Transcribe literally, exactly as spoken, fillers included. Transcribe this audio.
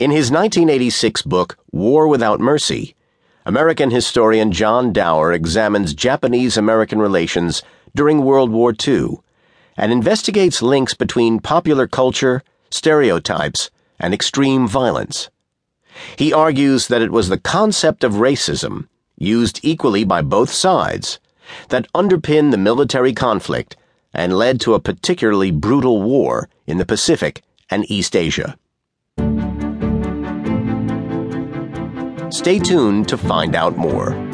In his nineteen eighty-six book, War Without Mercy, American historian John Dower examines Japanese-American relations during World War Two and investigates links between popular culture, stereotypes, and extreme violence. He argues that it was the concept of racism, used equally by both sides, that underpinned the military conflict and led to a particularly brutal war in the Pacific and East Asia. Stay tuned to find out more.